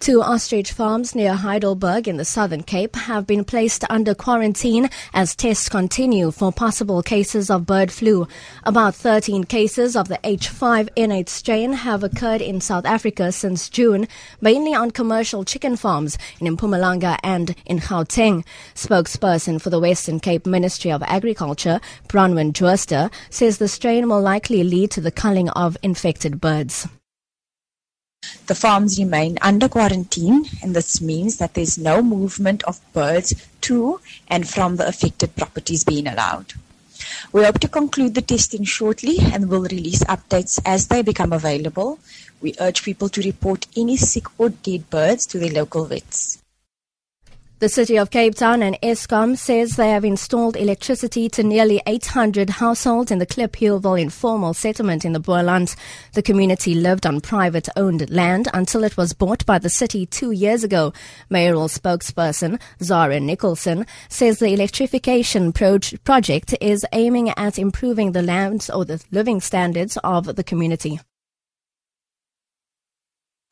Two ostrich farms near Heidelberg in the Southern Cape have been placed under quarantine as tests continue for possible cases of bird flu. About 13 cases of the H5N8 strain have occurred in South Africa since June, mainly on commercial chicken farms in Mpumalanga and in Gauteng. Spokesperson for the Western Cape Ministry of Agriculture, Bronwyn Duister, says the strain will likely lead to the culling of infected birds. The farms remain under quarantine, and this means that there's no movement of birds to and from the affected properties being allowed. We hope to conclude the testing shortly and will release updates as they become available. We urge people to report any sick or dead birds to their local vets. The City of Cape Town and Eskom says they have installed electricity to nearly 800 households in the Klipheuwel informal settlement in the Boerland. The community lived on private-owned land until it was bought by the city 2 years ago. Mayoral spokesperson Zara Nicholson says the electrification project is aiming at improving the lands or the living standards of the community.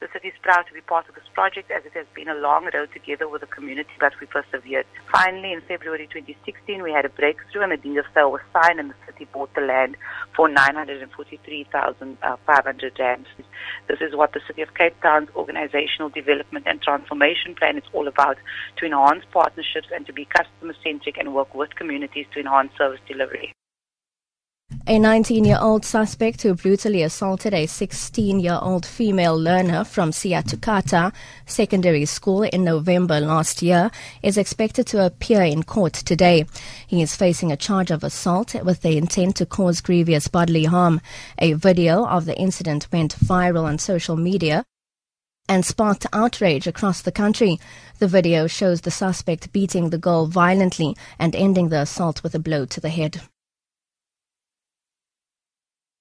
The city is proud to be part of this project, as it has been a long road together with the community, but we persevered. Finally, in February 2016, we had a breakthrough and a deed of sale was signed and the city bought the land for 943,500 rand. This is what the City of Cape Town's Organizational Development and Transformation Plan is all about, to enhance partnerships and to be customer-centric and work with communities to enhance service delivery. A 19-year-old suspect who brutally assaulted a 16-year-old female learner from Siatukata Secondary School in November last year is expected to appear in court today. He is facing a charge of assault with the intent to cause grievous bodily harm. A video of the incident went viral on social media and sparked outrage across the country. The video shows the suspect beating the girl violently and ending the assault with a blow to the head.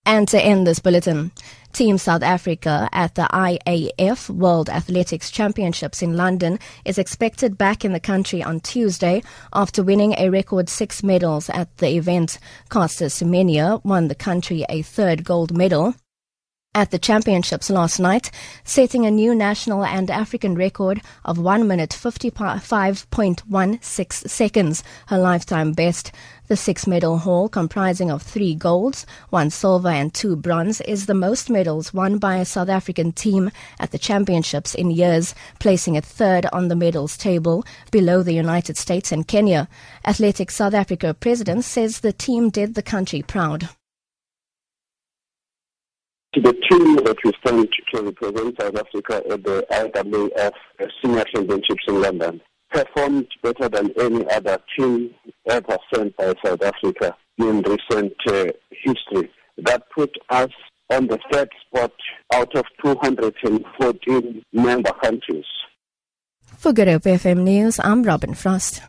And to end this bulletin, Team South Africa at the IAAF World Athletics Championships in London is expected back in the country on Tuesday after winning a record 6 medals at the event. Caster Semenya won the country a 3rd gold medal at the championships last night, setting a new national and African record of 1 minute 55.16 seconds, her lifetime best. The 6-medal haul, comprising of 3 golds, 1 silver and 2 bronze, is the most medals won by a South African team at the championships in years, placing it 3rd on the medals table, below the United States and Kenya. Athletics South Africa president says the team did the country proud. To the team that we sent to represent South Africa at the IWF Senior Championships in London performed better than any other team ever sent by South Africa in recent history. That put us on the 3rd spot out of 214 member countries. For Good OPFM News, I'm Robin Frost.